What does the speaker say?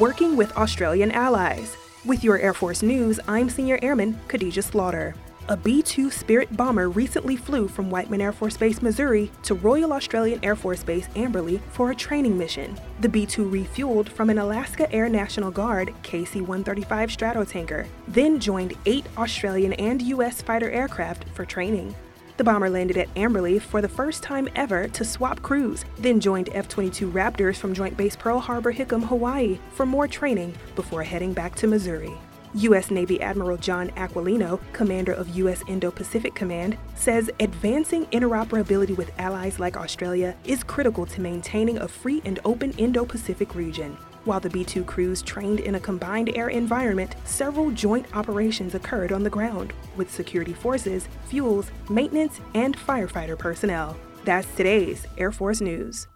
working with Australian allies. With your Air Force News, I'm Senior Airman Khadija Slaughter. A B-2 Spirit bomber recently flew from Whiteman Air Force Base, Missouri to Royal Australian Air Force Base, Amberley for a training mission. The B-2 refueled from an Alaska Air National Guard KC-135 Stratotanker, then joined 8 Australian and U.S. fighter aircraft for training. The bomber landed at Amberley for the first time ever to swap crews, then joined F-22 Raptors from Joint Base Pearl Harbor-Hickam, Hawaii for more training before heading back to Missouri. U.S. Navy Admiral John Aquilino, commander of U.S. Indo-Pacific Command, says advancing interoperability with allies like Australia is critical to maintaining a free and open Indo-Pacific region. While the B-2 crews trained in a combined air environment, several joint operations occurred on the ground with security forces, fuels, maintenance, and firefighter personnel. That's today's Air Force News.